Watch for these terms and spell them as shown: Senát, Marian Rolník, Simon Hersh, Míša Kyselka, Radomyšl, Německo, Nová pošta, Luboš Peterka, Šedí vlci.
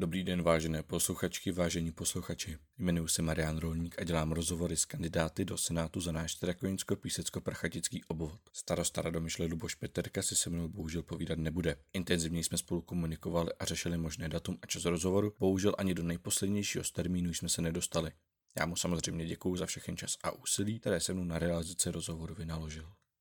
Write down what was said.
Dobrý den, vážené posluchačky, vážení posluchači. Jmenuji se Marian Rolník a dělám rozhovory s kandidáty do Senátu za náš Strakonisko-Písecko-Prachatický obvod. Starosta Radomyšle Luboš Peterka si se mnou bohužel povídat nebude. Intenzivně jsme spolu komunikovali a řešili možné datum a čas rozhovoru, bohužel ani do nejposlednějšího z termínu jsme se nedostali. Já mu samozřejmě děkuju za všechen čas a úsilí, které se mnou na realizaci rozhovoru vynaložil.